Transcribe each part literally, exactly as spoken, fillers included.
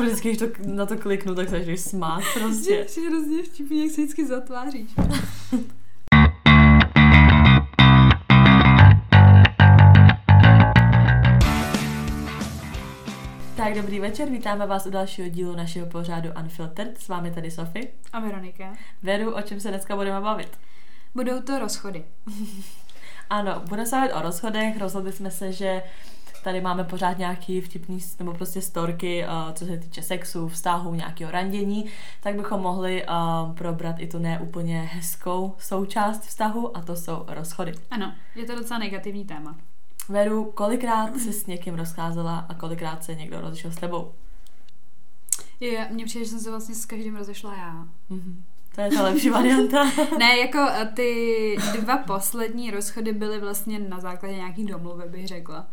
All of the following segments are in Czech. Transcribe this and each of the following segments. Vždycky, když to, na to kliknu, tak se začneš smát prostě. Vždycky hrozně vtipně, jak se vždycky zatváříš. Tak dobrý večer, vítáme vás u dalšího dílu našeho pořádu Unfiltered. S vámi tady Sofie. A Veronika. Veru, o čem se dneska budeme bavit? Budou to rozchody. Ano, budeme se bavit o rozchodech. Rozhodli jsme se, že tady máme pořád nějaký vtipný, nebo prostě storky, uh, co se týče sexu, vztahu, nějakého randění, tak bychom mohli uh, probrat i tu neúplně hezkou součást vztahu, a to jsou rozchody. Ano, je to docela negativní téma. Veru, kolikrát jsi s někým rozcházela a kolikrát se někdo rozešel s tebou? Je, mně přijde, že jsem se vlastně s každým rozešla já. Mm-hmm. To je ta lepší varianta. Ne, jako ty dva poslední rozchody byly vlastně na základě nějakých domluvy, bych řekla.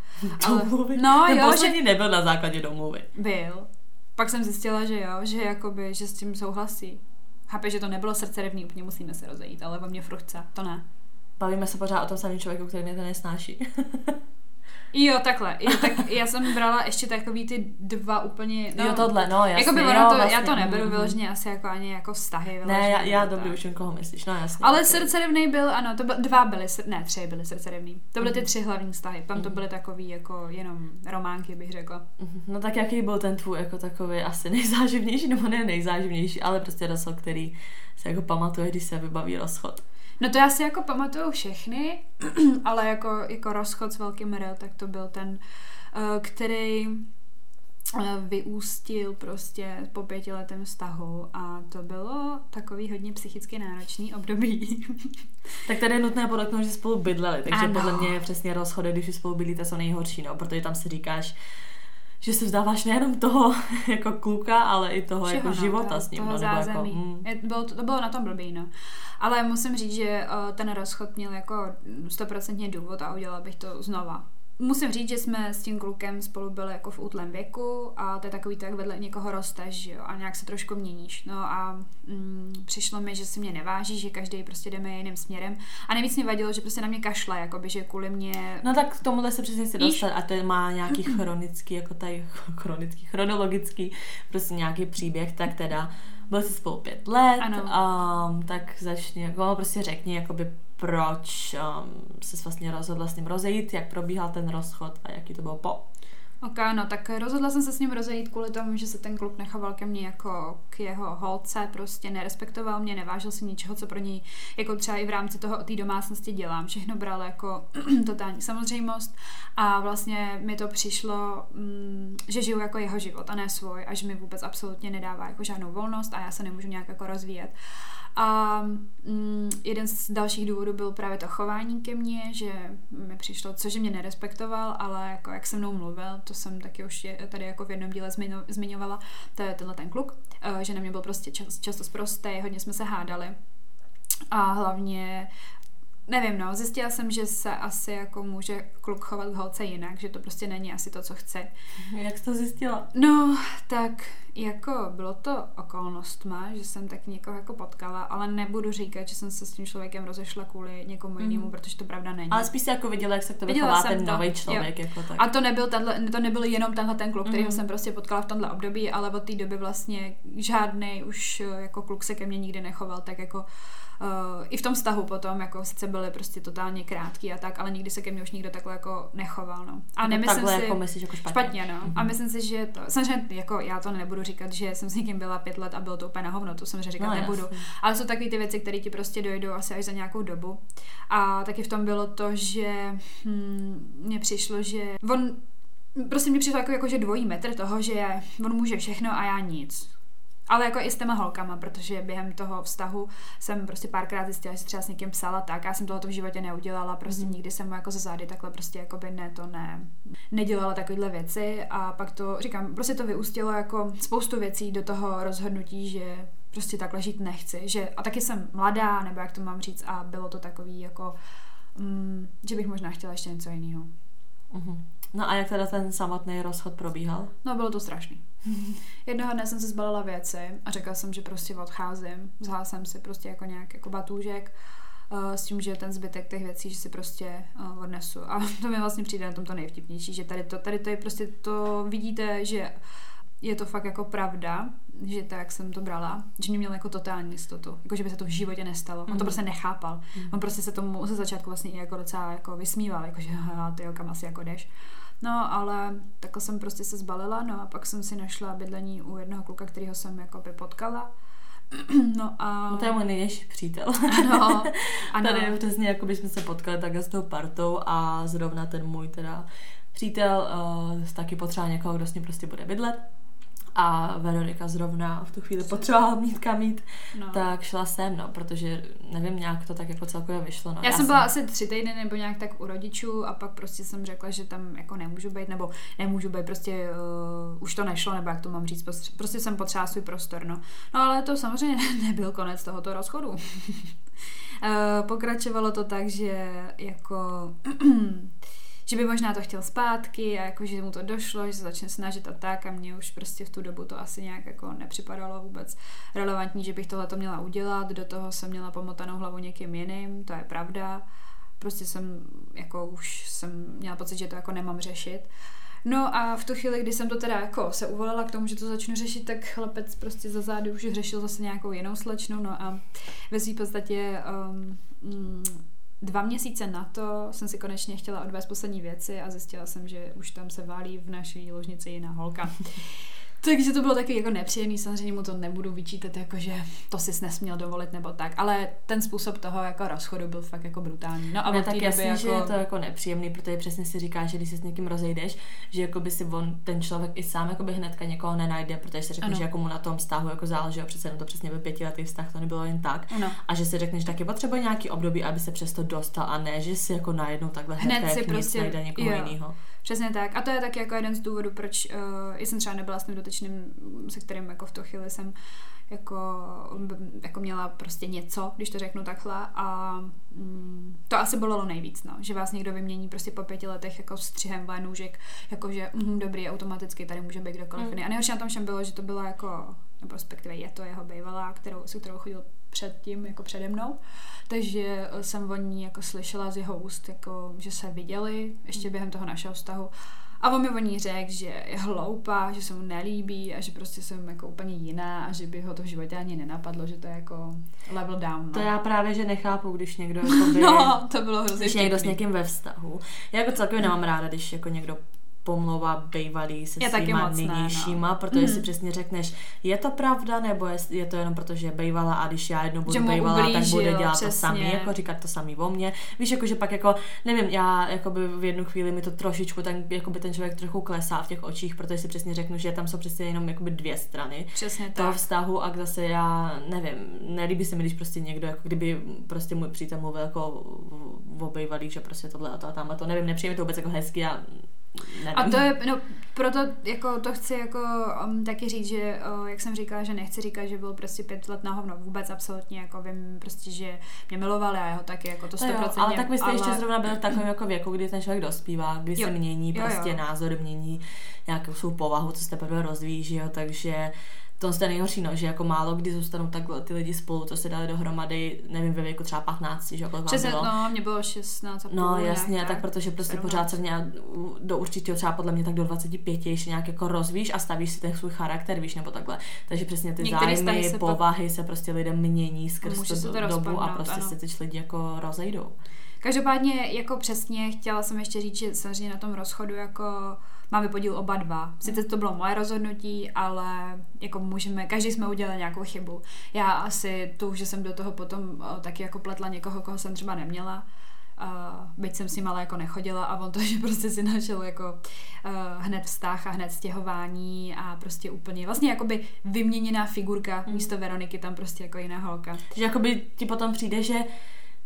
Ale, domluvy? No, Ten jo, poslední že... nebyl na základě domluvy. Byl. Pak jsem zjistila, že jo, že jakoby, že s tím souhlasí. Chápeš, že to nebylo srdcerevný, úplně musíme se rozejít, ale ve mně fruchtce, to ne. Bavíme se pořád o tom samém člověku, který mě to nesnáší. Jo, takhle. Jo, tak já jsem brala ještě takový ty dva úplně... No, jo, tohle, no jasně. Jakoby, jo, to, vlastně, já to neberu mm, vyloženě asi jako ani jako vztahy. Vyloženě, ne, já, já dobrý už jen koho myslíš, no jasně. Ale srdcerivný byl, ano, to byl, dva byly, ne, tři byly srdcerivný. To byly mm. ty tři hlavní vztahy, tam mm. to byly takový jako jenom románky, bych řekla. No tak jaký byl ten tvůj jako takový asi nejzáživnější, nebo ne nejzáživnější, ale prostě rozchod, který se jako pamatuje, když se vybaví rozchod. No to já si jako pamatuju všechny, ale jako, jako rozchod s velkým R, tak to byl ten, který vyústil prostě po pětiletém vztahu, a to bylo takový hodně psychicky náročný období. Tak tady je nutné podotknout, že spolu bydleli, takže ano. Podle mě je přesně rozchody, když spolu bydlíte, jsou nejhorší, no, protože tam si říkáš, že se vzdáváš nejenom toho jako kluka, ale i toho všeho, jako no, života to, s ním. Toho no, zázemí. Jako, mm. Je, bylo, to bylo na tom blbý, no. Ale musím říct, že uh, ten rozchod měl jako stoprocentně důvod a udělala bych to znova. Musím říct, že jsme s tím klukem spolu byli jako v útlém věku, a to je takový, tak vedle někoho rosteš, že jo, a nějak se trošku měníš. No a mm, přišlo mi, že si mě neváží, že každý prostě jdeme jiným směrem. A nejvíc mě vadilo, že prostě na mě kašle, jakoby, že kvůli mě... No tak k tomuhle se přesně chci dostat, a to má nějaký chronický, jako tady chronický, chronologický, prostě nějaký příběh, tak teda byl jsi spolu pět let, um, tak začni, jako prostě řekni, jakoby proč um, jsi vlastně rozhodla s ním rozejít, jak probíhal ten rozchod a jaký to bylo po? Ok, no tak rozhodla jsem se s ním rozejít kvůli tomu, že se ten kluk nechoval ke mně jako k jeho holce, prostě nerespektoval mě, nevážil si ničeho, co pro něj, jako třeba i v rámci toho, té domácnosti dělám, všechno bral jako totální samozřejmost, a vlastně mi to přišlo, mm, že žiju jako jeho život a ne svůj, a že mi vůbec absolutně nedává jako žádnou volnost a já se nemůžu nějak jako rozvíjet. A mm, jeden z dalších důvodů byl právě to chování ke mně, že mi přišlo, cože mě nerespektoval, ale jako jak se mnou mluvil, to jsem taky už je, tady jako v jednom díle zmiňo, zmiňovala, to je tenhle ten kluk, že na mě byl prostě čas, často sprostej, hodně jsme se hádali, a hlavně nevím, no, zjistila jsem, že se asi jako může kluk chovat k holce jinak, že to prostě není asi to, co chce. Jak jsi to zjistila? No, tak jako bylo to okolnostma, že jsem tak někoho jako potkala, ale nebudu říkat, že jsem se s tím člověkem rozešla kvůli někomu jinému, mm-hmm. protože to pravda není. Ale spíš jsi jako viděla, jak se k tobě chová ten nový člověk. Jako tak. A to nebyl, tenhle, to nebyl jenom tenhle ten kluk, kterýho mm-hmm. jsem prostě potkala v tomhle období, ale od té doby vlastně žádnej už jako kluk se ke mně nikdy nechoval, tak jako Uh, i v tom vztahu potom, jako sice byly prostě totálně krátký a tak, ale nikdy se ke mně už nikdo takhle jako nechoval, no. A nemyslím takhle si... Takhle jako myslíš jako špatně. Špatně, no. Mm-hmm. A myslím si, že to... Samozřejmě, jako já to nebudu říkat, že jsem s někým byla pět let a bylo to úplně na hovno, to samozřejmě říkat no, nebudu. Jasný. Ale jsou takový ty věci, které ti prostě dojdou asi až za nějakou dobu. A taky v tom bylo to, že hm, mně přišlo, že on... Prostě mně přišlo jako, jako že dvojí metr toho, že on může všechno a já nic. Ale jako i s těma holkama, protože během toho vztahu jsem prostě párkrát zjistila, že si třeba s někým psala tak, já jsem tohoto v životě neudělala, prostě mm. nikdy jsem mu jako za zády takhle prostě jako by ne, to ne, nedělala takovýhle věci, a pak to, říkám, prostě to vyústilo jako spoustu věcí do toho rozhodnutí, že prostě takhle žít nechci, že a taky jsem mladá, nebo jak to mám říct, a bylo to takový jako, mm, že bych možná chtěla ještě něco jiného. Mm-hmm. No a jak teda ten samotný rozchod probíhal? No bylo to strašný. Jednoho dne jsem si zbalila věci a řekla jsem, že prostě odcházím. Vzala jsem si prostě jako nějak jako batůžek uh, s tím, že ten zbytek těch věcí, že si prostě uh, odnesu. A to mi vlastně přijde na tom to nejvtipnější, že tady to, tady to je prostě to, vidíte, že je to fakt jako pravda, že tak jsem to brala, že mě měl jako totální jistotu, jako že by se to v životě nestalo. On to prostě nechápal. On prostě se tomu ze začátku vlastně i jako docela jako vysmíval, jako že tyjo, kam asi jako jdeš. No, ale takhle jsem prostě se zbalila, no a pak jsem si našla bydlení u jednoho kluka, kterýho jsem jako by potkala. No a... No to je můj největší přítel. No, ano. Tady je přesně, jako bychom se potkali takhle s tou partou a zrovna ten můj teda přítel uh, taky potřeba někoho, kdo s ním prostě bude bydlet. A Veronika zrovna v tu chvíli potřebovala mít kam jít, no. Tak šla sem, no, protože nevím, nějak to tak jako celkově vyšlo. No. Já, já jsem byla asi tři týdny nebo nějak tak u rodičů a pak prostě jsem řekla, že tam jako nemůžu být, nebo nemůžu být, prostě uh, už to nešlo, nebo jak to mám říct, prostě jsem potřebovala svůj prostor, no. No ale to samozřejmě nebyl konec tohoto rozchodu. Pokračovalo to tak, že jako... že by možná to chtěl zpátky a jako, že mu to došlo, že se začne snažit a tak a mě už prostě v tu dobu to asi nějak jako nepřipadalo vůbec relevantní, že bych tohleto měla udělat, do toho jsem měla pomotanou hlavu někým jiným, to je pravda, prostě jsem jako už jsem měla pocit, že to jako nemám řešit. No a v tu chvíli, kdy jsem to teda jako se uvolila k tomu, že to začnu řešit, tak chlapec prostě za zády už řešil zase nějakou jinou slečnu, no a ve svým podstatě um, mm, Dva měsíce na to jsem si konečně chtěla odvést poslední věci a zjistila jsem, že už tam se válí v naší ložnici jiná holka. Takže to bylo taky jako nepříjemný, samozřejmě mu to nebudu vyčítat, jakože to sis nesměl dovolit nebo tak, ale ten způsob toho jako rozchodu byl fakt jako brutální. No a no, tak jasný, jako... že je to jako nepříjemný, protože přesně si říkáš, že když se s někým rozejdeš, že jakoby si on, ten člověk i sám jakoby hnedka někoho nenajde, protože si řekneš, že jako mu na tom vztahu jako záleží, a přece no to přesně byl pětiletý vztah, to nebylo jen tak. Ano. A že si řekneš, taky potřebuje nějaký období, aby se přes to dostal, a ne, že si jako najednou takhle hnedka hned prostě... najde někoho jiného. Přesně tak. A to je taky jako jeden z důvodů, proč uh, jsem třeba nebyla s tím dotyčným, se kterým jako v tu chvíli jsem jako, jako měla prostě něco, když to řeknu takhle. A mm, to asi bolelo nejvíc, no. Že vás někdo vymění prostě po pěti letech jako střihem nůžek, jakože mm, dobrý, automaticky tady může být kdokoliv jiný. Mm. A nejhorší na tom všem bylo, že to byla jako, nebo respektive je to jeho bývalá, kterou, se kterou chodil předtím, jako přede mnou. Takže jsem o ní jako slyšela z jeho úst, jako, že se viděli ještě během toho našeho vztahu. A on mi o ní řekl, že je hloupá, že se mu nelíbí a že prostě jsem jako úplně jiná a že by ho to v životě ani nenapadlo, že to je jako level down. No. To já právě, že nechápu, když někdo jakoby, no, to bylo hrozně když vtipný. Někdo s někým ve vztahu. Já jako celkově nemám ráda, když jako někdo pomlouva bývalý se svýma nynějšíma, no. Protože mm. si přesně řekneš, je to pravda, nebo je, je to jenom proto, že je bývala a když já jednou budu bývala, tak bude dělat přesně. To samý, jako říkat to samý o mně. Víš, jakože pak jako, nevím, já jakoby v jednu chvíli mi to trošičku, ten, jakoby ten člověk trochu klesá v těch očích, protože si přesně řeknu, že tam jsou přesně jenom jakoby dvě strany přesně toho tak. Vztahu a zase já, nevím, nelíbí se mi, když prostě někdo, jako kdyby prostě můj přítel mluvil jako o bývalých, že prostě tohle a to a tamhle to, nevím, nepřijde mi to vůbec jako hezky a nevím. A to je, no, proto jako to chci jako um, taky říct, že uh, jak jsem říkala, že nechci říkat, že byl prostě pět let na hovno, vůbec absolutně, jako vím prostě, že mě milovali a jeho taky, jako to sto procent. No jo, ale mě, tak byste ale... ještě zrovna byli v takovém jako věku, kdy ten člověk dospívá, kdy jo. se mění prostě jo, jo. názor, mění nějakou svou povahu, co se teprve rozvíjí, že jo, takže to je nejhorší, no, že jako málo kdy zůstanou takhle ty lidi spolu, co se dali dohromady, nevím, ve věku třeba patnáct, že jako přesně, vám bylo. No, mě bylo šestnáct a půl. No, jasně, tak, tak protože prostě sedmnáct. Pořád se mě do určitého třeba podle mě tak do dvacet pět ještě nějak jako rozvíjíš a stavíš si ten svůj charakter, víš, nebo takhle. Takže přesně ty některý zájmy, se povahy se prostě lidem mění skrz tu dobu a prostě ano. Se ty lidi jako rozejdou. Každopádně jako přesně chtěla jsem ještě říct, že samozřejmě na tom rozchodu jako máme podíl oba dva. Sice to bylo moje rozhodnutí, ale jako můžeme, každý jsme udělali nějakou chybu. Já asi tu, že jsem do toho potom o, taky jako pletla někoho, koho jsem třeba neměla. Uh, byť jsem s ním ale jako nechodila a on to, že prostě si našel jako uh, hned vztah a hned stěhování a prostě úplně vlastně jakoby vyměněná figurka mm. místo Veroniky tam prostě jako jiná holka. Že jakoby ti potom přijde, že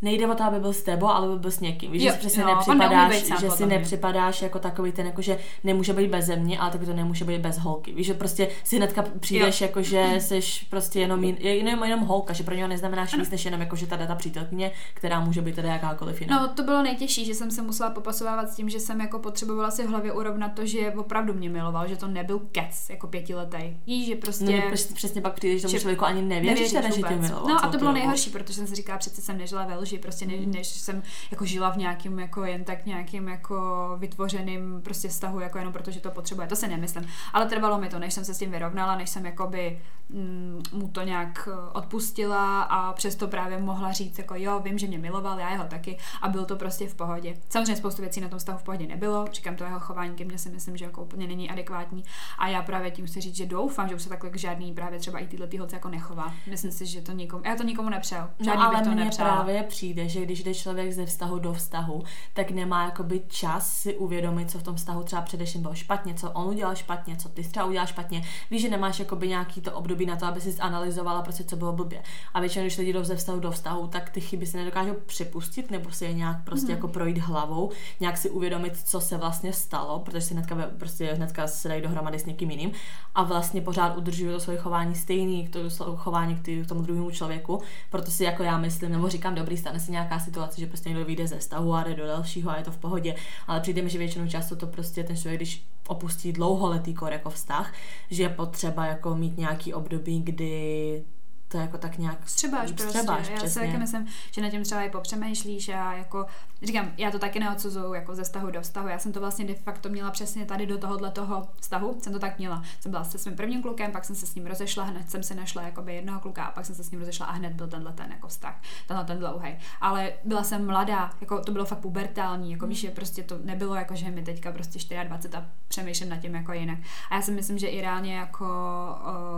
nejde o to, aby byl s tebou, ale aby byl s někým. Víš, jo, že přesně no, nepřipadáš, že potom, si nepřipadáš jako takový ten, jakože nemůže být beze mě, ale taky to nemůže být bez holky. Víš, že prostě si hnedka přijdeš, jakože seš prostě jenom, jin, jenom, jenom holka, že pro něho neznamenáš víc, než jenom jakože tady ta přítelkyně, která může být teda jakákoliv jiná. No, to bylo nejtěžší, že jsem se musela popasovávat s tím, že jsem jako potřebovala si v hlavě urovnat to, že opravdu mě miloval, že to nebyl kec jako pětiletej. Víš, že prostě no, přesně pak přijdeš tomu člověku ani nevěříš, že tě miloval. No, a to bylo nejhorší, protože jsem si říkala, přece jsem nežila složí, prostě než, než jsem jako žila v nějakým jako jen tak nějakým jako vytvořeným prostě vztahu jako jenom protože to potřebuje, to si nemyslím, ale trvalo mi to, než jsem se s tím vyrovnala, než jsem jakoby m, mu to nějak odpustila a přesto právě mohla říct jako jo, vím, že mě miloval, já jeho taky a byl to prostě v pohodě. Samozřejmě spoustu věcí na tom vztahu v pohodě nebylo, říkám to jeho chování, ke mně si myslím, že jako úplně není adekvátní a já právě tím chci říct, že doufám, že už se takhle k žádný právě třeba i tyhle holce jako nechová. Myslím si, že to nikomu, já to nikomu nepřeju. Žádný no, ale bych to nepřeju. Právě přijde, že když jde člověk ze vztahu do vztahu, tak nemá jakoby čas si uvědomit, co v tom vztahu třeba především bylo špatně, co on udělal špatně, co ty třeba udělal špatně. Víš, že nemáš jakoby nějaký to období na to, aby si analyzovala, prostě co bylo blbě. A většinou, když lidi jdou ze vztahu do vztahu, tak ty chyby se nedokážou připustit nebo si je nějak prostě mm. jako projít hlavou, nějak si uvědomit, co se vlastně stalo, protože si hnedka prostě hnedka se dají dohromady s někým jiným a vlastně pořád udržují to svoje chování stejný, to chování k tomu druhému člověku. Proto si jako já myslím, nebo říkám, dobrý, stane se nějaká situace, že prostě někdo vyjde ze vztahu a jde do dalšího a je to v pohodě, ale přijde mi, že většinou často to prostě ten člověk, když opustí dlouholetý kor jako vztah, že je potřeba jako mít nějaký období, kdy to jako tak nějak střebáš, prostě. Já si taky myslím, že na tím třeba i popřemýšlíš a jako, říkám, já to taky neodsuzuju jako ze vztahu do vztahu, já jsem to vlastně de facto měla přesně tady do tohohle toho vztahu, jsem to tak měla, jsem byla se svým prvním klukem, pak jsem se s ním rozešla, hned jsem si našla jakoby jednoho kluka a pak jsem se s ním rozešla a hned byl tenhle ten jako vztah, tenhle ten dlouhej, ale byla jsem mladá, jako to bylo fakt pubertální, jako mm. víš, že prostě to nebylo jako, že mi teďka prostě dvacet čtyři a přemýšlím nad tím jako jinak a já si myslím, že i reálně jako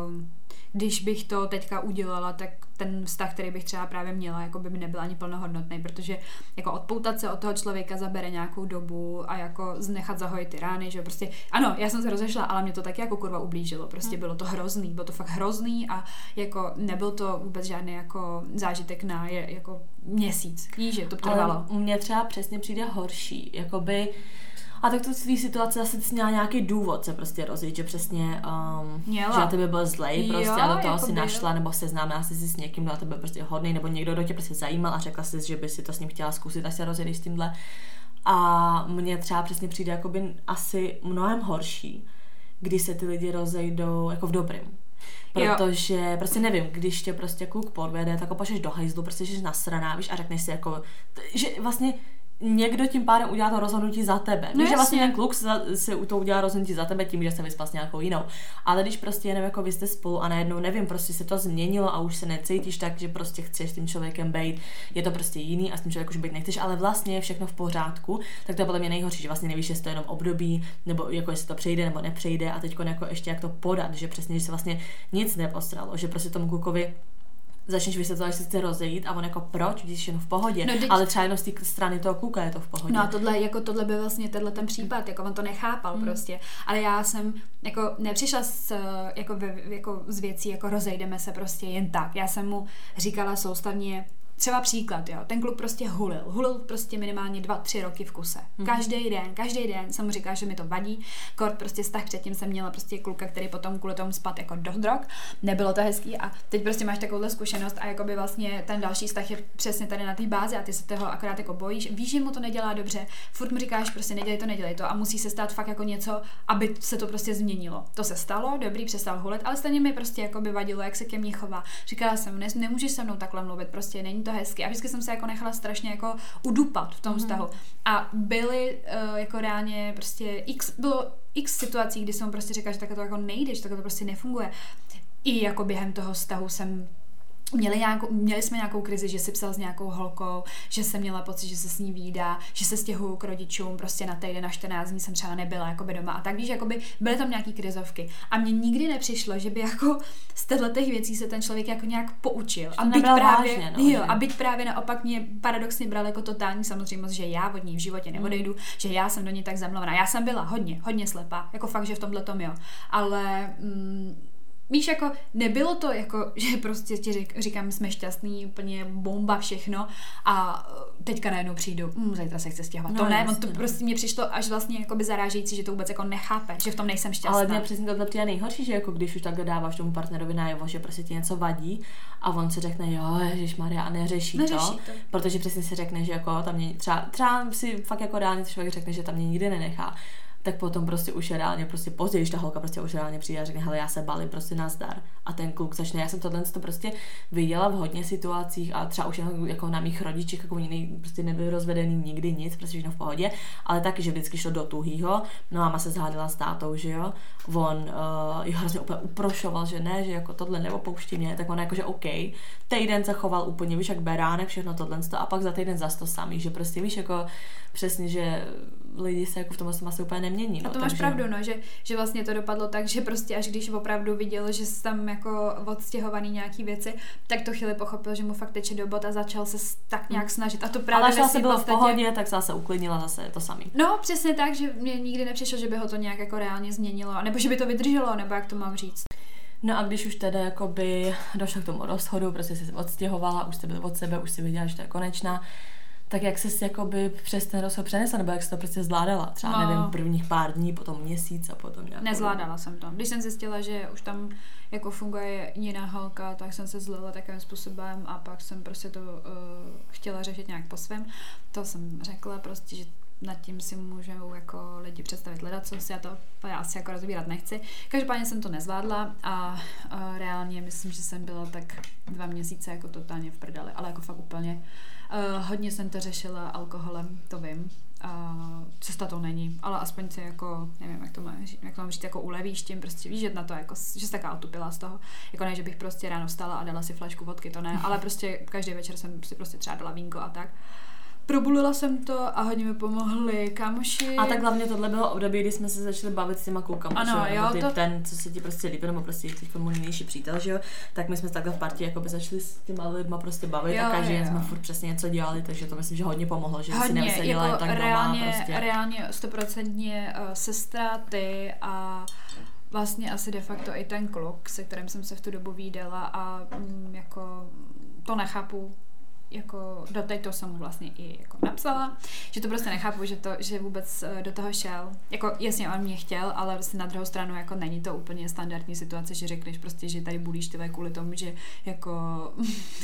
um, když bych to teďka udělala, tak ten vztah, který bych třeba právě měla, jako by mi nebyl ani plnohodnotný, protože jako odpoutat se od toho člověka zabere nějakou dobu a jako nechat zahojit ty rány, že prostě ano, já jsem se rozešla, ale mě to taky jako kurva ublížilo, prostě bylo to hrozný, bylo to fakt hrozný a jako nebyl to vůbec žádný jako zážitek na je, jako měsíc, kníže to trvalo. Ale u mě třeba přesně přijde horší, jakoby a tak to svý situace asi měla nějaký důvod se prostě rozjít, že přesně um, že na tebe byl zlej prostě jo, a do toho jako si našla nebo seznámila jsi s někým, kdo na tebe prostě hodnej nebo někdo, do tě prostě zajímal a řekla jsi, že by si to s ním chtěla zkusit, až se rozjedeš s tímhle. A mně třeba přesně přijde jakoby asi mnohem horší, když se ty lidi rozejdou jako v dobrým. Protože jo. prostě nevím, když tě prostě kluk podvede, tak ho pošleš do hajzlu, prostě jsi nasraná, víš, a řekneš si jako, že vlastně někdo tím pádem udělá to rozhodnutí za tebe. No, že vlastně ten kluk se u toho udělá rozhodnutí za tebe tím, že se vyspal s nějakou jinou. Ale když prostě jenom jako vy jste spolu a najednou nevím, prostě se to změnilo a už se necítíš tak, že prostě chceš s tím člověkem být, je to prostě jiný a s tím člověkem už být nechceš, ale vlastně je všechno v pořádku, tak to je podle mě nejhorší, že vlastně nevíš, jestli to je jenom období, nebo jako jestli to přejde nebo nepřejde a teďko jako ještě jak to podat, že přesně, že se vlastně nic nepostralo, že prostě tomu klukovi začneš vysvětlovat, že se chce rozejít a on jako proč, když je v pohodě, no, teď... ale třeba jenom z té strany toho kluka je to v pohodě. No a tohle, jako tohle byl vlastně tenhle ten případ, jako on to nechápal mm. prostě, ale já jsem jako nepřišla s, jako, jako z věcí, jako rozejdeme se prostě jen tak, já jsem mu říkala soustavně, třeba příklad, jo, ten kluk prostě hulil, hulil prostě minimálně dva, tři roky v kuse. Mm. Každý den, každý den jsem mu říkala, že mi to vadí. Kort prostě vztah předtím jsem měla prostě kluka, který potom kvůli tomu spad jako do drog. Nebylo to hezký a teď prostě máš takovouhle zkušenost a jakoby vlastně ten další vztah je přesně tady na té bázi a ty se toho akorát jako bojíš. Víš, že mu to nedělá dobře. Furt mu říkáš, prostě nedělej to, nedělej to a musí se stát fakt jako něco, aby se to prostě změnilo. To se stalo, dobrý, přestal hulit, ale stejně mi prostě jakoby vadilo, jak se ke mně chová. Říkala jsem, ne, nemůžeš se mnou takhle mluvit, prostě není to hezky a vždycky jsem se jako nechala strašně jako udupat v tom vztahu a byly uh, jako reálně prostě x, bylo x situací, kdy jsem prostě řekla, že takhle to jako nejde, že takhle to prostě nefunguje. I jako během toho vztahu jsem Měli, nějakou, měli jsme nějakou krizi, že si psal s nějakou holkou, že jsem měla pocit, že se s ní výdá, že se stěhuju k rodičům, prostě na týden, na čtrnáct dní jsem třeba nebyla jakoby doma a tak víš, jakoby byly tam nějaký krizovky a mně nikdy nepřišlo, že by jako z těchto věcí se ten člověk jako nějak poučil a byť, právě, vážně, no, jo, a byť právě naopak mě paradoxně bral jako totální samozřejmost, že já od ní v životě neodejdu, mm. že já jsem do ní tak zamilovaná, já jsem byla hodně, hodně slepá, jako fakt, že v tomhle tom jo, ale... Mm, víš, jako nebylo to, jako, že prostě ti řík, říkám, jsme šťastný, úplně bomba, všechno a teďka najednou přijdu, mm, zajtra se chce stěhovat. No, to ne, on to prostě mě přišlo až vlastně jakoby zarážející, že to vůbec jako nechápe, že v tom nejsem šťastná. Ale mě přesně tohle přijde nejhorší, že jako když už takhle dáváš tomu partnerovi najevo, že prostě ti něco vadí a on si řekne, jo, ježišmarja, a neřeší, neřeší to, to, protože přesně si řekne, že jako tam mě, třeba, třeba si fakt jako dá něco, člověk řekne, že tam mě nikdy nenechá. tak potom prostě už je reálně prostě později, ta holka prostě už reálně přijde a řekne, hele, já se balím, prostě nazdar. A ten kluk začne, já jsem tohle to prostě viděla v hodně situacích a třeba už jenom jako na mých rodičích, jako jiný prostě nebyli rozvedený nikdy nic, prostě všechno v pohodě, ale taky, že vždycky šlo do tuhýho, no máma se zhádala s tátou, že jo, on uh, jo hrozně úplně uprošoval, že ne, že jako tohle neopouští mě, tak on jakože OK, týden se choval úplně, víš, jak beránek, všechno tohle a pak za týden zas to samý, že prostě víš, jako přesně, že lidi se jako v tom asi úplně nemění. No, a to máš takže... pravdu, no, že, že vlastně to dopadlo tak, že prostě až když opravdu viděl, že jsi tam jako odstěhovaný nějaký věci, tak to chvíli pochopil, že mu fakt teče do bot a začal se tak nějak snažit. A to právě ale zase bylo v pohodě, tak se zase uklidnila zase to samý. No, přesně tak, že mě nikdy nepřišlo, že by ho to nějak jako reálně změnilo, nebo že by to vydrželo, nebo jak to mám říct. No a když už teda jakoby došlo k tomu rozchodu, prostě se odstěhovala, už jste byl od sebe, už si viděla, že to je konečná, tak jak ses jakoby přes ten rozchod přenesla, nebo jak jsi to prostě zvládala? Třeba, no. nevím, prvních pár dní, potom měsíc a potom nějakou... Nezvládala jsem to. Když jsem zjistila, že už tam jako funguje jiná holka, tak jsem se zlila takovým způsobem a pak jsem prostě to uh, chtěla řešit nějak po svém. To jsem řekla prostě, že nad tím si můžou jako lidi představit hledat, co si já to já asi jako rozbírat nechci. Každopádně jsem to nezvládla a, a reálně myslím, že jsem byla tak dva měsíce jako totálně v prdeli, ale jako fakt úplně. Uh, hodně jsem to řešila alkoholem, to vím. Uh, cesta to není, ale aspoň se jako, nevím, jak to mám, jak to mám říct, jako ulevíš tím, prostě víš, že na to, jako, že jsi taká otupila z toho. Jako ne, že bych prostě ráno vstala a dala si flašku vodky, to ne, ale prostě každý večer jsem si prostě třeba dala vínko a tak. Probulila jsem to a hodně mi pomohli kamoši. A tak hlavně tohle bylo období, kdy jsme se začali bavit s těma klukama, ano, jo, ty, to... ten, co se ti prostě líbí, nebo prostě teďka můj nejší přítel, že jo, tak my jsme takhle v partii jakoby začali s těma lidma prostě bavit, jo, a každý den jsme furt přesně něco dělali, takže to myslím, že hodně pomohlo, že hodně, si nevyseděla jako tak reálně, doma prostě. Reálně stoprocentně uh, sestra, ty a vlastně asi de facto i ten kluk, se kterým jsem se v tu dobu vídala a um, jako to nechápu. Jako doteď to jsem mu vlastně i jako napsala, že to prostě nechápu, že to, že vůbec do toho šel. Jako jasně on mě chtěl, ale vlastně na druhou stranu jako není to úplně standardní situace, že řekneš prostě, že tady bulíš tyhle kvůli tomu, že jako,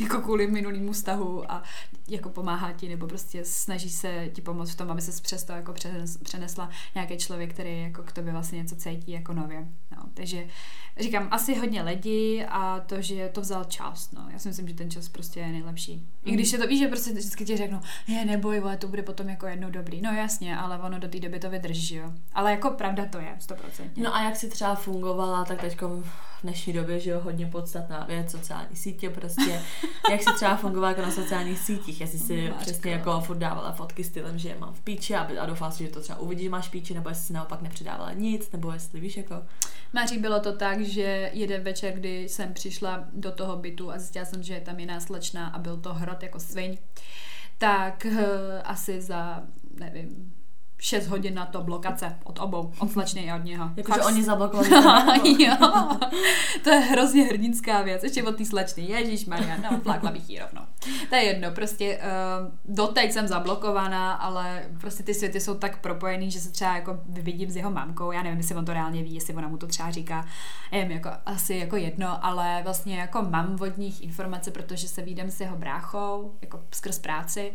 jako kvůli minulýmu vztahu a jako pomáhá ti, nebo prostě snaží se ti pomoct v tom, aby se přesto jako přenesla nějaký člověk, který jako k tobě vlastně něco cítí jako nově. No, takže říkám, asi hodně lidí a to, že to vzal čas, no. Já si myslím, že ten čas prostě je nejlepší. I když se to víš, že prostě vždycky ti řeknu, je, neboj, ale to bude potom jako jednou dobrý. No jasně, ale ono do té doby to vydrží, jo. Ale jako pravda to je, sto procent. No a jak si třeba fungovala, tak teďko v dnešní době, že jo, hodně podstatná věc, sociální sítě prostě. Jak si třeba fungovala jako na sociálních sítích? Já si si přesně jako furt dávala fotky stylem, že je mám v píči a doufala si, že to třeba uvidíš, že máš píči, nebo jestli si naopak nepřidávala nic, nebo jestli víš jako... Máří, bylo to tak, že jeden večer, kdy jsem přišla do toho bytu a zjistila jsem, že je tam jiná slečna a byl to hrot jako sviň, tak uh, asi za, nevím, šest hodin na to blokace od obou, od slečny a od něho. Jakože oni zablokovali. Jo, to je hrozně hrdinská věc, ještě od té slečny, ježišmarja, no, flákla bych jí rovnou. To je jedno, prostě uh, doteď jsem zablokovaná, ale prostě ty světy jsou tak propojený, že se třeba jako vidím s jeho mamkou, já nevím, jestli on to reálně ví, jestli ona mu to třeba říká, nevím, jako, asi jako jedno, ale vlastně jako mám od nich informace, protože se vídem s jeho bráchou, jako skrz práci,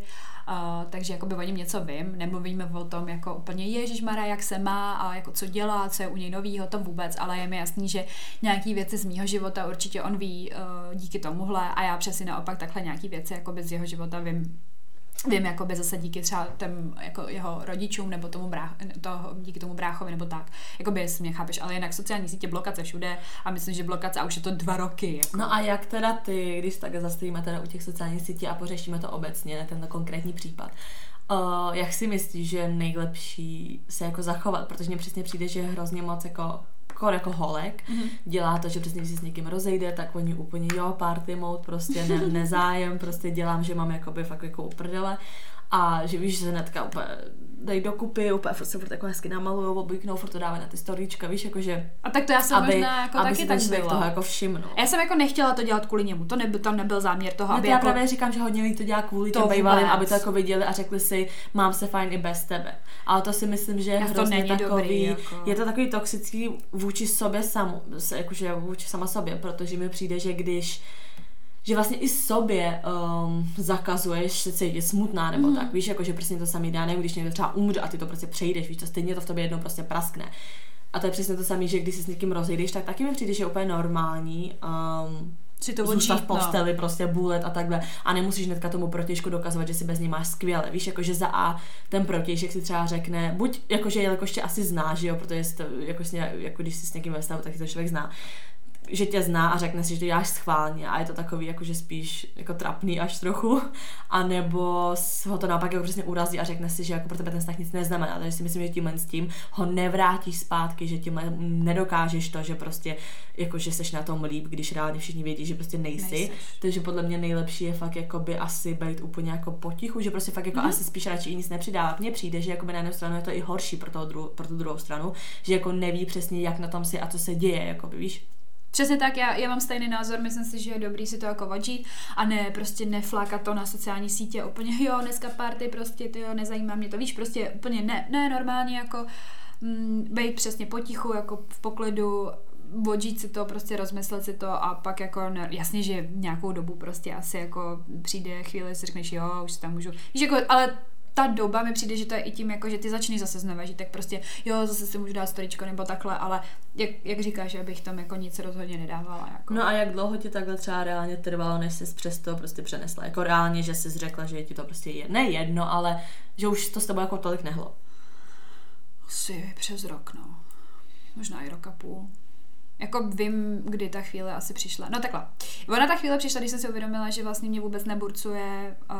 Uh, takže jakoby o něm něco vím, nemluvíme o tom jako úplně ježišmarja, jak se má a jako co dělá, co je u něj novýho, to vůbec, ale je mi jasný, že nějaký věci z mýho života určitě on ví uh, díky tomuhle a já přesně naopak takhle nějaký věci jakoby z jeho života vím vím jakoby zase díky třeba tém, jako jeho rodičům nebo tomu brách, toho, díky tomu bráchovi nebo tak, jakoby jestli mě chápeš, ale jinak sociální sítě blokace všude a myslím, že blokace a už je to dva roky. Jako. No a jak teda ty, když tak zastavíme teda u těch sociálních sítí a pořešíme to obecně, ne tento konkrétní případ, uh, jak si myslíš, že je nejlepší se jako zachovat, protože mně přesně přijde, že je hrozně moc jako jako holek, mm-hmm. dělá to, že přesně když si s někým rozejde, tak oni úplně jo, party mode, prostě ne, nezájem, prostě dělám, že mám jakoby fakt jako uprdele a že víš, že se hnedka úplně dají dokupy, úplně se furt jako hezky namalujou, obvyknou, furt to dávají na ty storíčka, víš, jakože... A tak to já jsem aby, možná jako taky tak byla. Toho jako všimnul. Já jsem jako nechtěla to dělat kvůli němu, to nebyl, tam nebyl záměr toho, no aby to já jako... právě říkám, že hodně lidí to dělá kvůli těm bejvalým, aby to jako viděli a řekli si, mám se fajn i bez tebe. Ale to si myslím, že je hrozně takový, dobrý, jako... je to takový toxický vůči sobě samu, jakože vůči sama sobě, protože mi přijde, že když že vlastně i sobě um, zakazuješ se cítit smutná nebo mm. tak, víš, jako že prostě to samý dá, nevím, když někdo třeba umře a ty to prostě přejdeš, víš, to stejně to v tobě jednou prostě praskne. A to je přesně to samé, že když se s někým rozejdeš, tak taky mi přijde, že je úplně normální um, si to zůstat v posteli, no. prostě bůlet a takhle. A nemusíš hnedka tomu protějšku dokazovat, že si bez něj máš skvěle. Víš, jakože za A ten protějšek si třeba řekne, buď jakože jelikož tě asi zná, že jo, protože to, jako, jako když jsi s někým ve stavu, tak to člověk zná. Že tě zná a řekne si, že to děláš schválně a je to takový jakože spíš jako trapný až trochu, anebo ho to naopak jako přesně urazí a řekne si, že jako pro tebe ten vztah nic neznamená, takže si myslím, že tímhle s tím ho nevrátíš zpátky, že tímhle nedokážeš to, že prostě jakože seš na tom líp, když reálně všichni vědí, že prostě nejsi, nejseš. Takže podle mě nejlepší je fakt jakoby asi být úplně jako potichu, že prostě fakt jako mm. asi spíš radši i nic nepřidávat. Mně přijde, že jakoby na jednu stranu je to i horší pro, toho dru- pro tu druhou stranu, že jako neví přesně, jak na tom si a co se děje, jakoby, víš. Přesně tak, já, já mám stejný názor, myslím si, že je dobrý si to jako odžít a ne prostě neflákat to na sociální sítě úplně, jo, dneska party, prostě ty jo, nezajímá mě to, víš, prostě úplně ne, ne, normálně jako m, bejt přesně potichu, jako v poklidu, odžít si to, prostě rozmyslet si to a pak jako, ne, jasně, že nějakou dobu prostě asi jako přijde chvíli, si řekneš, jo, už tam můžu, víš, jako, ale ta doba mi přijde, že to je i tím, jako, že ty začneš zase znova žít, tak prostě, jo, zase si můžu dát storičko nebo takhle, ale jak, jak říkáš, abych tam jako nic rozhodně nedávala. Jako. No a jak dlouho ti takhle třeba reálně trvalo, než jsi přes to prostě přenesla? Jako reálně, že jsi řekla, že ti to prostě je, ne jedno, ale že už to s tebou jako tolik nehlo. Asi přes rok, no. Možná i rok a půl. Jako vím, kdy ta chvíle asi přišla. No takhle. Ona ta chvíle přišla, když jsem si uvědomila, že vlastně mě vůbec neburcuje uh,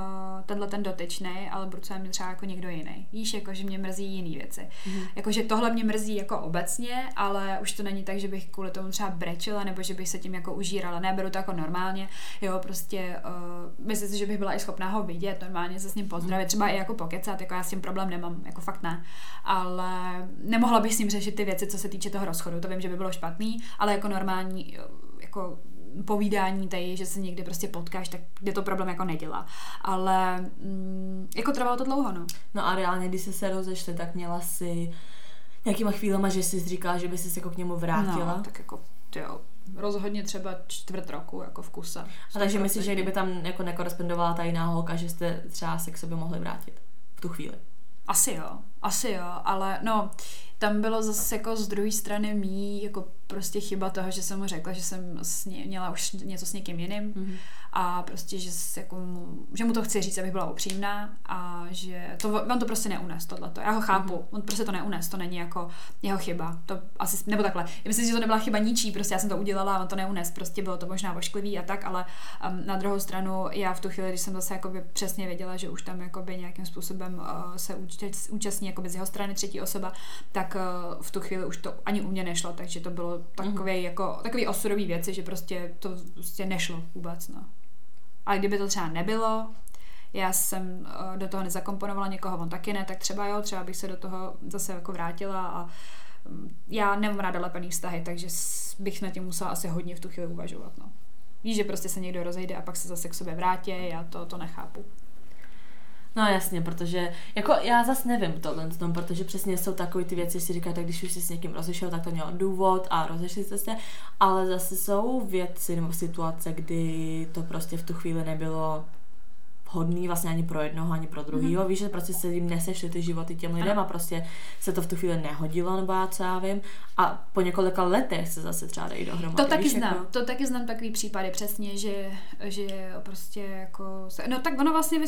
tenhle ten dotyčnej, ale burcuje mě třeba jako někdo jiný. Víš, jako, že mě mrzí jiný věci. Mm. Jakože tohle mě mrzí jako obecně, ale už to není tak, že bych kvůli tomu třeba brečela, nebo že bych se tím jako užírala. Ne, beru to jako normálně. Jo, prostě uh, myslím si, že bych byla i schopná ho vidět, normálně se s ním pozdravit, třeba i jako pokecat, jako já s tím problém nemám, jako fakt ne. Ale nemohla bych s ním řešit ty věci, co se týče toho rozchodu. To vím, že by bylo špatný. Ale jako normální jako povídání tady, že se někde prostě potkáš, tak kde to problém jako nedělá. Ale mm, jako trvalo to dlouho, no. No a reálně, když jsi se rozešli, tak měla si nějakýma chvílema, že jsi říkala, že by jsi se jako k němu vrátila? No, tak jako, jo, rozhodně třeba čtvrt roku, jako v kuse. A takže myslíš, že kdyby tam jako nekorespondovala ta jiná holka, že jste třeba se k sobě mohli vrátit v tu chvíli? Asi jo, asi jo, ale no, tam bylo zase jako z druhé strany mý jako prostě chyba toho, že jsem mu řekla, že jsem sně, měla už něco s někým jiným mm-hmm. a prostě, že, jako mu, že mu to chci říct, abych byla upřímná a že to, on to prostě neunes, tohleto, já ho chápu, mm-hmm. on prostě to neunes, to není jako jeho chyba, to asi, nebo takhle, já myslím, že to nebyla chyba ničí, prostě já jsem to udělala a on to neunes, prostě bylo to možná ošklivý a tak, ale um, na druhou stranu já v tu chvíli, když jsem zase jakoby přesně věděla, že už tam jakoby nějakým způsobem uh, se účast, účastní jakoby z jeho strany třetí osoba, tak uh, v tu chvíli už to ani u mě nešlo, takže to bylo takové mm. jako, takový osudový věci, že prostě to prostě nešlo vůbec, no. Ale kdyby to třeba nebylo, já jsem uh, do toho nezakomponovala někoho, on taky ne, tak třeba jo, třeba bych se do toho zase jako vrátila a um, já nemám ráda lepený vztahy, takže bych na tím musela asi hodně v tu chvíli uvažovat, no. Víš, že prostě se někdo rozejde a pak se zase k sobě vrátí, já to, to nechápu. No jasně, protože jako já zase nevím tohle, protože přesně jsou takové ty věci, si říkáte, když už jsi s někým rozešel, tak to mělo důvod a rozešli jste se, ale zase jsou věci nebo situace, kdy to prostě v tu chvíli nebylo hodný vlastně ani pro jednoho, ani pro druhýho. Mm-hmm. Víš, že prostě se jim nesešly ty životy těm lidem a prostě se to v tu chvíli nehodilo, nebo já třeba vím. A po několika letech se zase třeba dají dohromady. To taky víš, znám, jako... to taky znám takový případy přesně, že, že prostě jako... Se... No tak ono vlastně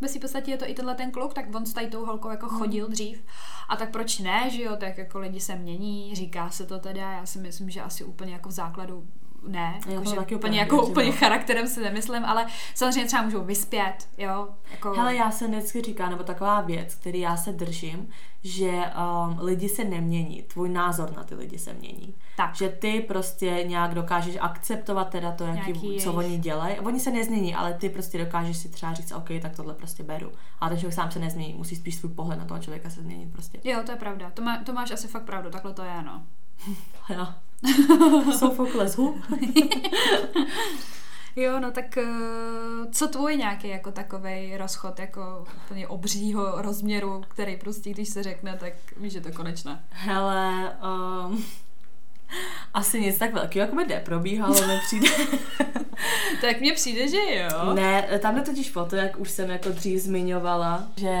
v podstatě je to i tenhle ten kluk, tak on s tady tou holkou jako chodil mm. dřív. A tak proč ne, že jo, tak jako lidi se mění, říká se to teda, já si myslím, že asi úplně jako v základu ne, jako, taky úplně, jako většinou. Úplně charakterem si nemyslím, ale samozřejmě třeba můžou vyspět, jo. Jako... Hele, já se vždycky říkám, nebo taková věc, který já se držím, že um, lidi se nemění, tvůj názor na ty lidi se mění. Tak. Že ty prostě nějak dokážeš akceptovat teda to, jaký, Nějaký co jejich. Oni dělají. Oni se nezmění, ale ty prostě dokážeš si třeba říct, OK, tak tohle prostě beru. A ten člověk sám se nezmění, musí spíš svůj pohled na toho člověka se změnit prostě. Jo, to je pravda, to, má, to máš asi fakt pravdu, takhle to je, no. Jo. Sofokles, hu? Jo, no tak co tvůj nějaký jako takovej rozchod jako úplně obřího rozměru, který prostě když se řekne, tak víš, že to konečné. Hele, um, Asi nic tak velkého, jako by neprobíhalo, nepřijde. Tak mně přijde, že jo. Ne, tam je totiž po to, jak už jsem jako dřív zmiňovala, že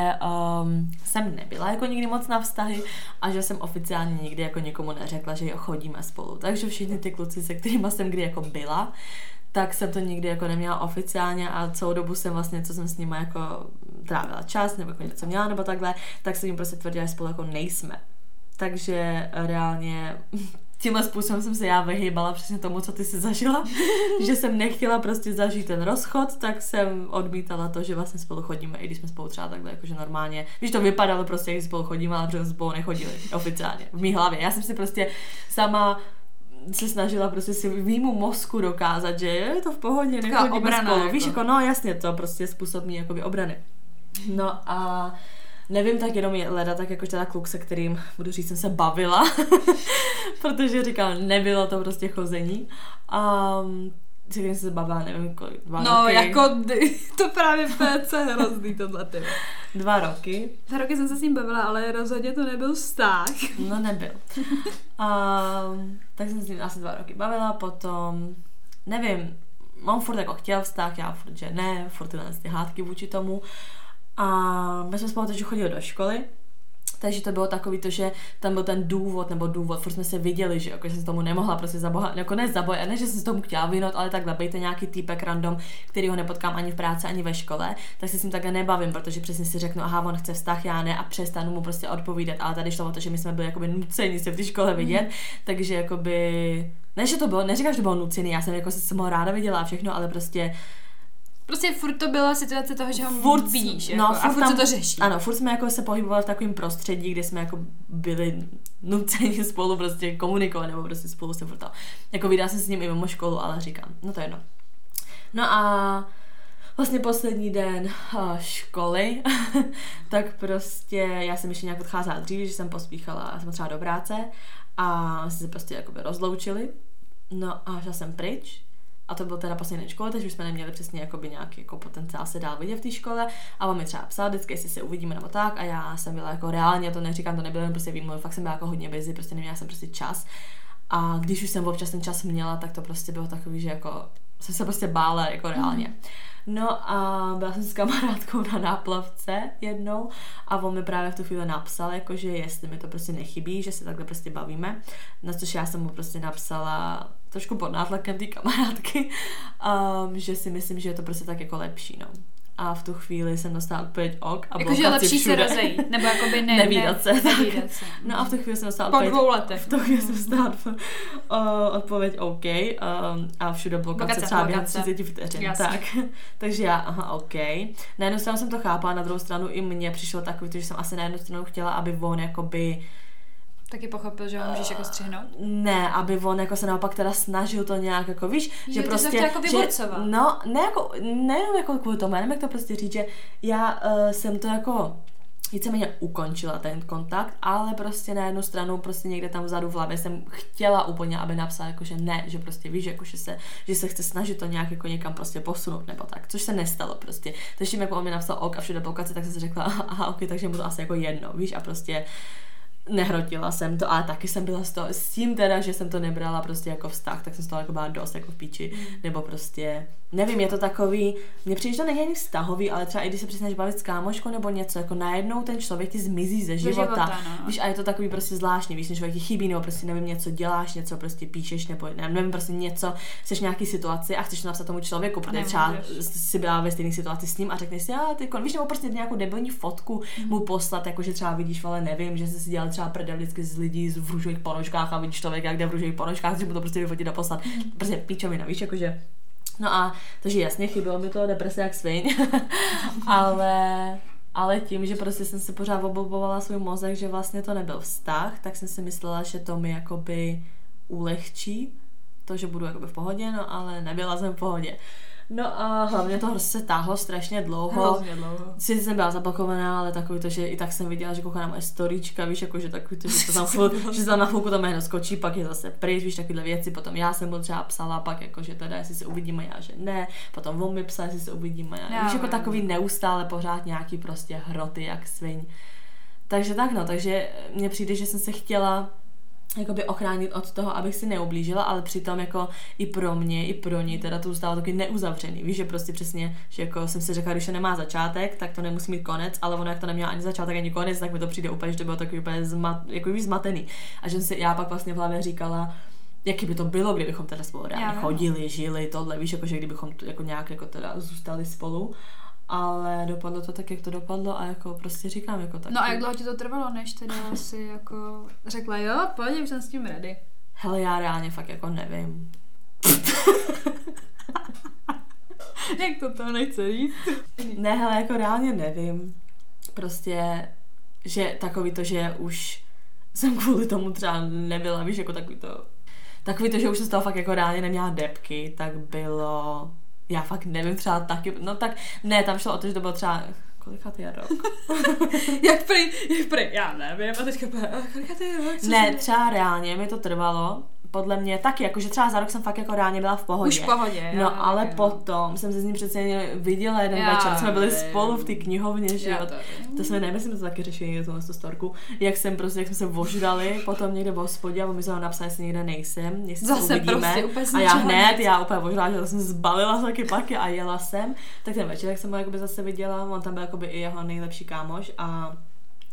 um, jsem nebyla jako nikdy moc na vztahy a že jsem oficiálně nikdy jako nikomu neřekla, že jo, chodíme spolu. Takže všichni ty kluci, se kterýma jsem kdy jako byla, tak jsem to nikdy jako neměla oficiálně a celou dobu jsem vlastně, co jsem s nima jako trávila čas, nebo jako něco měla, nebo takhle, tak jsem jim prostě tvrdila, že spolu jako nejsme. Takže reálně tímhle způsobem jsem se já vyhýbala přesně tomu, co ty jsi zažila, že jsem nechtěla prostě zažít ten rozchod, tak jsem odmítala to, že vlastně spolu chodíme, i když jsme spolu třeba takhle jakože normálně, když to vypadalo prostě, když spolu chodíme, ale protože spolu nechodili oficiálně, v mý hlavě. Já jsem si prostě sama se snažila prostě si výmu mozku dokázat, že je to v pohodě, nechodíme obrana, spolu. Jako. Víš, jako no jasně, to prostě způsob mý jakoby obrany. No a nevím, tak jenom je leda, tak jakože teda kluk, se kterým, budu říct, jsem se bavila, protože říkám, nebylo to prostě chození. A um, se kterým jsem se bavila, nevím kolik, dva no, roky. No, jako to právě P C hrozný tohle téma. Dva roky. Dva roky jsem se s ním bavila, ale rozhodně to nebyl vztah. No, nebyl. Um, tak jsem s ním asi dva roky bavila, potom, nevím, on furt jako chtěl vztah, já furt, že ne, furt tyhle ty hádky vůči tomu. A my jsme spolu teď chodili do školy, takže to bylo takový to, že tam byl ten důvod, nebo důvod, furt jsme se viděli, že jako, že jsem tomu nemohla prostě zabohat, jako ne zabojat, ne, že jsem se tomu chtěla vyhnout, ale takhle, bejte nějaký týpek random, který ho nepotkám ani v práci, ani ve škole, tak se s ním takhle nebavím, protože přesně si řeknu, aha, on chce vztah, já ne, a přestanu mu prostě odpovídat, ale tady šlo o to, že my jsme byli jakoby nuceni se v té škole vidět, mm. takže jakoby, ne, že to bylo, neříkám, že to bylo nucený, já jsem jako se ho ráda viděla všechno, ale prostě Prostě furt to byla situace toho, že ho furt vidíš, jako, no, furt a furt tam, se to řeší. Ano, furt jsme jako se pohybovali v takovém prostředí, kde jsme jako byli nuceni spolu prostě komunikovat, nebo prostě spolu se furt to. Jako vydala jsem s ním i mimo školu, ale říkám, no to je jedno. No a vlastně poslední den školy, tak prostě já jsem ještě nějak odcházela dřív, že jsem pospíchala, jsem třeba do práce a jsme se prostě jakoby rozloučili. No a šla jsem pryč. A to byl teda poslední škola, takže už jsme neměli přesně jakoby nějaký jako potenciál se dál vidět v té škole. A on mi třeba psal vždycky, jestli se uvidíme nebo tak. A já jsem byla jako reálně, to neříkám, to nebylo jen prostě výmluv, fakt jsem byla jako hodně busy, prostě neměla jsem prostě čas. A když už jsem občas ten čas měla, tak to prostě bylo takový, že jako jsem se prostě bála jako reálně. No a byla jsem s kamarádkou na náplavce jednou a on mi právě v tu chvíli napsal, jakože jestli mi to prostě nechybí, že se takhle prostě bavíme. Na což já jsem mu prostě napsala trošku pod nátlakem té kamarádky, um, že si myslím, že je to prostě tak jako lepší, no. A v tu chvíli jsem dostala odpověď ok a blokaci všude. Jakože lepší se rozejít, nebo jakoby ne, nevídat se. Nevídat se. No a v tu chvíli jsem dostala odpověď. Po dvou letech. V tu chvíli jsem dostala odpověď OK um, a všude blokace třeba během třicet vteřin. Tak. Takže já, aha, OK. Na jednu stranu jsem to chápala, na druhou stranu i mně přišlo takový, že jsem asi na jednu stranu chtěla, aby on jakoby taky pochopil, že ho můžeš jako střihnout? Ne, aby on jako se naopak teda snažil to nějak, jako víš, že, že prostě... Že ty jako vyborcovat. No, ne jako, nejenom jako kvůli tomu, jenom jak to prostě říct, že já uh, jsem to jako víceméně ukončila ten kontakt, ale prostě na jednu stranu prostě někde tam vzadu v hlavě jsem chtěla úplně, aby napsala jako, že ne, že prostě víš, jako, že, se, že se chce snažit to nějak jako někam prostě posunout nebo tak, což se nestalo prostě. Takže jako on mi napsal ok a všude blokace, tak jsem si řekla, aha, ok, takže mu to asi jako jedno, víš, a prostě nehrotila jsem to, ale taky jsem byla s, to, s tím teda, že jsem to nebrala prostě jako vztah, tak jsem z toho jako byla dost jako v píči, nebo prostě, nevím, je to takový, mně přijde, že to není ani vztahový, ale třeba i když se přesneš bavit s kámoškou nebo něco, jako najednou ten člověk ti zmizí ze života, života no. Víš, a je to takový prostě zvláštní, víš, ten člověk ti chybí, nebo prostě nevím, něco děláš, něco prostě píšeš, nebo nevím, prostě něco, seš nějaký situaci a chceš to napsat tomu člověku, protože třeba si byla ve stejné situaci s ním a řekneš si, a ty kon, víš, nebo prostě nějakou debilní fotku mu poslat, jakože třeba vidíš, ale nevím, že se si dělal třeba prdel vždycky z lidí v růžových ponožkách a vidíš člověk, jak jde v růžových ponožkách, že mu to prostě vyfotit a poslat. Prostě píčovina, víš, jakože. No a, takže jasně, chybilo mi to deprese jak sviň, ale, ale tím, že prostě jsem si pořád obobovala svůj mozek, že vlastně to nebyl vztah, tak jsem si myslela, že to mi jakoby ulehčí to, že budu jakoby v pohodě, no ale nebyla jsem v pohodě. No a hlavně to se táhlo strašně dlouho. Hrozně dlouho. Sice jsem byla zablokovaná, ale takový to, že i tak jsem viděla, že kouká na moje storíčka, víš, jako, že takový to, že to tam ful, že tam na chvilku to jméno skočí, pak je zase pryč, víš, takovýhle věci, potom já jsem mu třeba psala, pak jako, že teda, jestli se uvidíme, já, že ne, potom on mi psal, jestli se uvidíme, já, já víš, jako takový neustále pořád nějaký prostě hroty, jak sviň. Takže tak no, takže mně přijde, že jsem se chtěla jakoby ochránit od toho, abych si neublížila, ale přitom jako i pro mě, i pro ní teda to zůstává taky neuzavřený. Víš, že prostě přesně, že jako jsem si řekla, když to nemá začátek, tak to nemusí mít konec, ale ono jak to neměla ani začátek, ani konec, tak mi to přijde úplně, že to bylo takový úplně zma, jako víš, zmatený. A že si já pak vlastně v hlavě říkala, jaký by to bylo, kdybychom teda spolu reálně chodili, žili, tohle, víš, jakože kdybychom jako nějak jako teda zůstali spolu. Ale dopadlo to tak, jak to dopadlo a jako prostě říkám jako tak. No a jak dlouho ti to trvalo, než teda si jako řekla jo, pojď, už jsem s tím ready. Hele, já reálně fakt jako nevím. Jak to to nechce říct? Ne, hele, jako reálně nevím. Prostě, že takový to, že už jsem kvůli tomu třeba nebyla, víš, jako takový to. Takový to, že už jsem z toho fakt jako reálně neměla depky, tak bylo... Já fakt nevím, třeba taky, no tak, ne, tam šlo o to, že to bylo třeba, kolikátý rok? jak prý, jak prý, já nevím, a teďka prý, kolikátý rok? Ne, třeba reálně mi to trvalo, podle mě taky, jakože třeba za rok jsem fakt jako reálně byla v pohodě. Už v pohodě. No, já, ale já. Potom jsem se s ním přece viděla jeden já, večer, jsme byli já, spolu v té knihovně, že to, to jsme, nevím, jsme to taky řešili, tohle to storku, jak jsem prostě, jak jsme se vožrali, potom někde v hospodě, a on mi se ho napsal, jestli někde nejsem, jestli se uvidíme. Prostě a já hned, já úplně vožrala, že jsem zbalila taky paky a jela jsem, tak ten večer, jak jsem ho jakoby zase viděla, on tam byl jakoby i jeho nejlepší kámoš a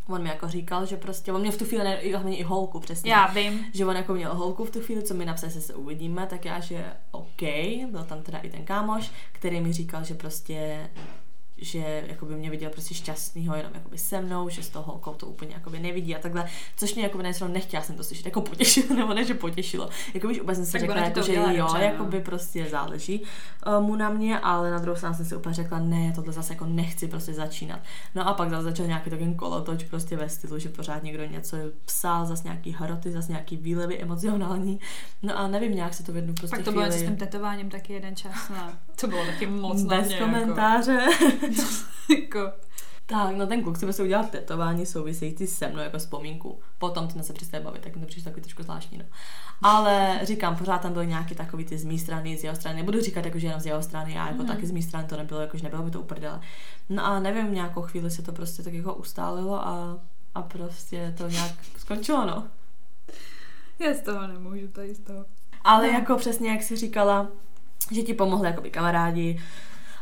on mi jako říkal, že prostě, on mě v tu chvíli ne, i holku přesně. Já vím. Že on jako měl holku v tu chvíli, co mi napsal, že se uvidíme, tak já, že OK, byl tam teda i ten kámoš, který mi říkal, že prostě, že jakoby mě viděl prostě šťastnýho jenom jakoby se mnou, že s tou holkou to úplně jakoby nevidí a takhle, což mě jakoby nejsem nechtěla jsem to slyšet, jako potěšilo, nebo ne, že potěšilo, jakoby už úplně jsem si řekla, jako, že jo, dobře, jakoby prostě záleží mu na mě, ale na druhou stranu jsem si úplně řekla, ne, tohle zase jako nechci prostě začínat. No a pak zase začal nějaký takový kolotoč prostě ve stylu, že pořád někdo něco psal, zase nějaký hroty, zase nějaký výlevy emocionální, no a nevím, nějak se to v jednu prostě pak to bylo chvíli... s tím tetováním taky jeden čas, no. To bylo taky moc bez mě, komentáře. Jako... Tak, no ten kluk si se udělal tetování související se mnou jako vzpomínku. Potom ten se přestal bavit, tak mi to přišlo takový trošku zvláštní, no. Ale říkám, pořád tam byly nějaký takový ty z mý strany, z jeho strany. Nebudu říkat jako, že jenom z jeho strany, já jako mm. taky z mý strany to nebylo, jakože nebylo by to uprdele. No a nevím, nějakou chvíli se to prostě tak jako ustálilo a, a prostě to nějak skončilo, no. Já z toho nemůžu, tady z toho. Ale no. Jako přesně, jak jsi říkala, že ti pomohli jakoby kamarádi,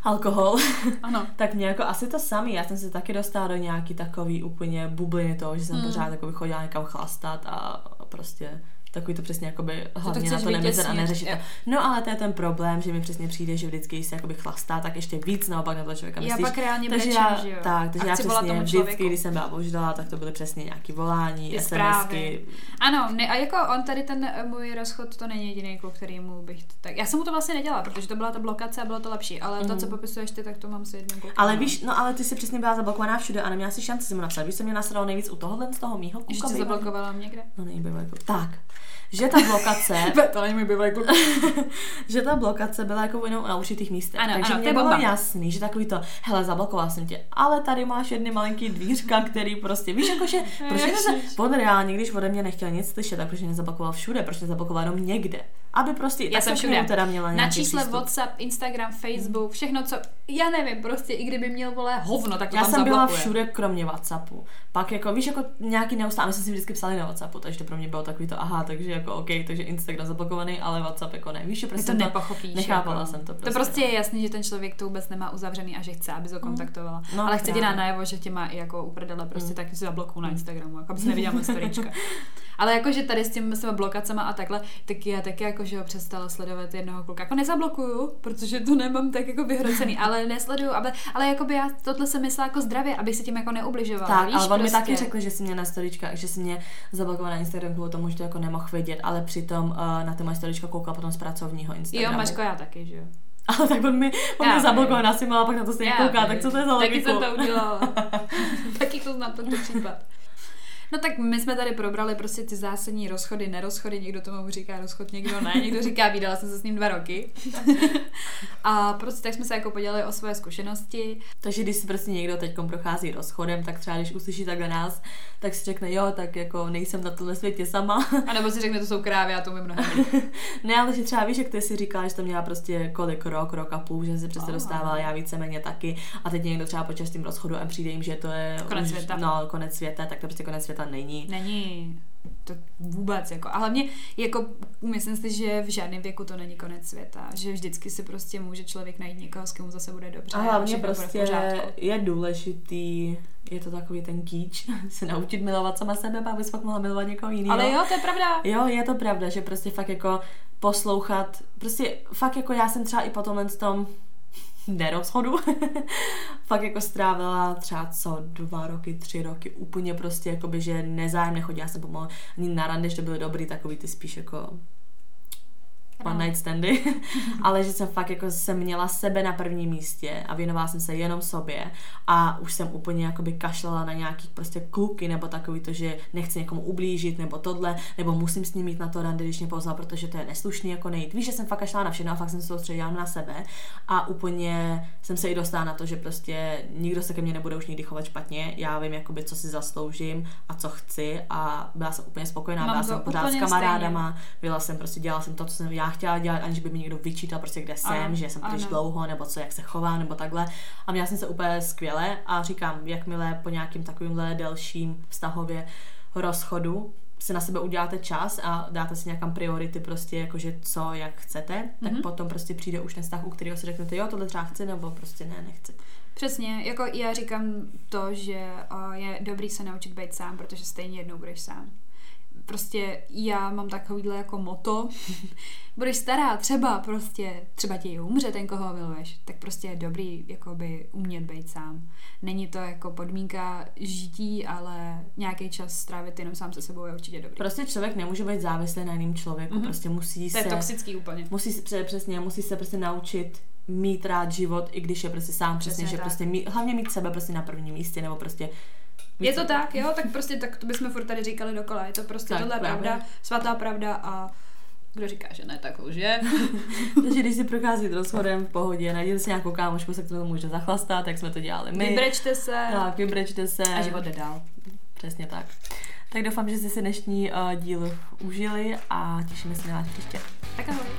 alkohol, ano. Tak mě jako asi to samý, já jsem se taky dostala do nějaký takový úplně bubliny toho, že jsem hmm. pořád jakoby chodila někam chlastat a prostě takový to přesně jakoby hlavně to na to nemyslet a neřešit to. No ale to je ten problém, že mi přesně přijde, že vždycky když se jakoby chlastá, tak ještě víc naopak na toho člověka myslíš. Já pak reálně brečím, že jo. Tak, takže já přesně vždycky, když jsem byla boždala, tak to byly přesně nějaký volání, ty SMSky. Ano, ne, a jako on tady ten můj rozchod, to není jediný kluk, který mu bych... Tak já jsem mu to vlastně nedělala, protože to byla ta blokace a bylo to lepší, ale mm. to, co popisuješ ty, tak to mám se jednou. Ale víš, no ale ty jsi přesně byla zablokovaná všude a neměla si šanci se mu napsat. Víš, se mě nasralo nejvíc u tohohle z toho mýho kluka. Ještě zablokovala mě někde? No nejbylo jako. Tak. Že ta blokace, to není můj bývalý kluk. Že ta blokace byla jako jenom na určitých místech. Ano, takže ano, mě bylo jasný, že takový to, hele, zablokoval jsem tě, ale tady máš jedny malinký dvířka, který prostě, víš, jakože, proč se, on reálně, když ode mě nechtěl nic slyšet, tak proč mě nezablokoval všude, proč mě zablokoval jenom někde. Aby prostě, já jsem všude, teda měla na čísle přístup. WhatsApp, Instagram, Facebook, všechno, co, já nevím, prostě, i kdyby měl, vole, hovno, tak to já tam zablokuje. Já jsem byla všude, kromě WhatsAppu. Pak jako, víš, jako nějaký neustále, my jsme si vždycky psali na WhatsAppu, takže to pro mě bylo takový to, aha, takže jako OK, takže Instagram zablokovaný, ale WhatsApp jako ne. Víš, že prostě to nepochopíš. Nechápala jako. Jsem to prostě. To prostě je jasný, že ten člověk to vůbec nemá uzavřený a že chce, aby ho kontaktovala. Mm. No, ale chce ti dát najevo, že tě má i jako uprdele, prostě mm. tak si zablokuju na Instagramu, jako abys neviděla moje storyčka. Ale jakože tady s tím s blokacema a takhle, tak já taky jakože ho přestala sledovat jednoho kluka. Jako nezablokuju, protože to nemám tak jako vyhrocený, ale nesleduju, ale ale jakoby já tohle se myslela jako zdravě, abych se tím jako neubližovala. Tak, víš, ale on prostě. Mi taky řekl, že si mě na storyčka, že si mě zablokovala na Instagramu, kvůli tomu, že to jako nemohl vědět, ale přitom uh, na té moje storyčka koukala potom z pracovního Instagramu. Jo, Maško, já taky, že jo. Ale tak on mi on mě zablokoval na Simu a pak na to stejně kouká, nevím. Tak co to je za logiku? Taky jsem to udělala. Taky to znám tento případ. No tak my jsme tady probrali prostě ty zásadní rozchody, nerozchody, někdo tomu říká rozchod, někdo ne, někdo říká vydala jsem se s ním dva roky. A prostě tak jsme se jako podělili o své zkušenosti. Takže když si prostě někdo teďkom prochází rozchodem, tak třeba když uslyší takhle nás, tak si řekne jo, tak jako nejsem na tomhle světě sama. A nebo si řekne, to jsou krávy a to mi mnohem. Ne, ale že třeba víš, jak ty si říkáš, že to měla prostě kolik rok, rok a půl, že se přece dostávala, já víceméně taky. A teď někdo třeba po častým rozchodu a přijde jim, že to je konec už, světa. No, konec světa, tak to prostě konec světa není. Není. to vůbec, jako. A hlavně, jako, myslím si, že v žádném věku to není konec světa, že vždycky si prostě může člověk najít někoho, s kým zase bude dobře. A hlavně prostě je důležitý, je to takový ten kýč, se naučit milovat sama sebe, aby jsi pak mohla milovat někoho jiného. Ale jo, to je pravda. Jo, je to pravda, že prostě fakt jako poslouchat, prostě fakt jako já jsem třeba i po tomhle tom nerozhodu fakt jako strávila třeba co dva roky, tři roky úplně prostě jakoby, že nezájemně chodila se pomalu ani na rande, že to byly dobrý takový ty spíš jako one night standy, ale že jsem fakt jako jsem měla sebe na prvním místě a věnovala jsem se jenom sobě a už jsem úplně jakoby kašlala na nějaký prostě kluky nebo takový to, že nechci někomu ublížit nebo tohle, nebo musím s ním jít na to rande, když mě pozval, protože to je neslušný jako nejít. Víš, že jsem fakt kašlala na všechno a fakt jsem se soustředila na sebe a úplně jsem se i dostala na to, že prostě nikdo se ke mně nebude už nikdy chovat špatně, já vím jakoby, co si zasloužím a co chci a byla jsem úplně spokojená, byla jsem pořád s kamarádama, byla jsem prostě dělala jsem to, co jsem já chtěla dělat, aniž by mi někdo vyčítal prostě kde jsem, ano, že jsem příliš dlouho, nebo co, jak se chová, nebo takhle. A měla jsem se úplně skvěle a říkám, jakmile po nějakým takovýmhle delším vztahově rozchodu si na sebe uděláte čas a dáte si nějakam priority prostě, jakože co, jak chcete, mm-hmm. tak potom prostě přijde už ten vztah, u kterého si řeknete, jo, tohle třeba chci, nebo prostě ne, nechci. Přesně, jako já říkám to, že je dobrý se naučit být sám, protože stejně jednou budeš sám. Prostě já mám takovýhle jako motto, budeš stará, třeba prostě, třeba ti umře ten, koho miluješ, tak prostě je dobrý jakoby umět být sám. Není to jako podmínka žití, ale nějaký čas strávit jenom sám se sebou je určitě dobrý. Prostě člověk nemůže být závislý na jiném člověku, mm-hmm. prostě musí to se... To je toxický úplně. Musí se, přesně, musí se prostě naučit mít rád život, i když je prostě sám přesně, přesně že tak. Prostě mít, hlavně mít sebe prostě na prvním místě, nebo prostě je to tak, jo, tak prostě tak to bychom furt tady říkali dokola, je to prostě tak, tohle právě. Pravda, svatá pravda a kdo říká, že ne, tak lže. Takže když si prochází rozchodem v pohodě, najděte si nějakou kámošku, se kterou můžete zachlastat, jak jsme to dělali my. Vybrečte se. Tak, vybrečte se. A život jde dál. Přesně tak. Tak doufám, že jste si dnešní uh, díl užili a těšíme se na vás příště. Tak ahoj.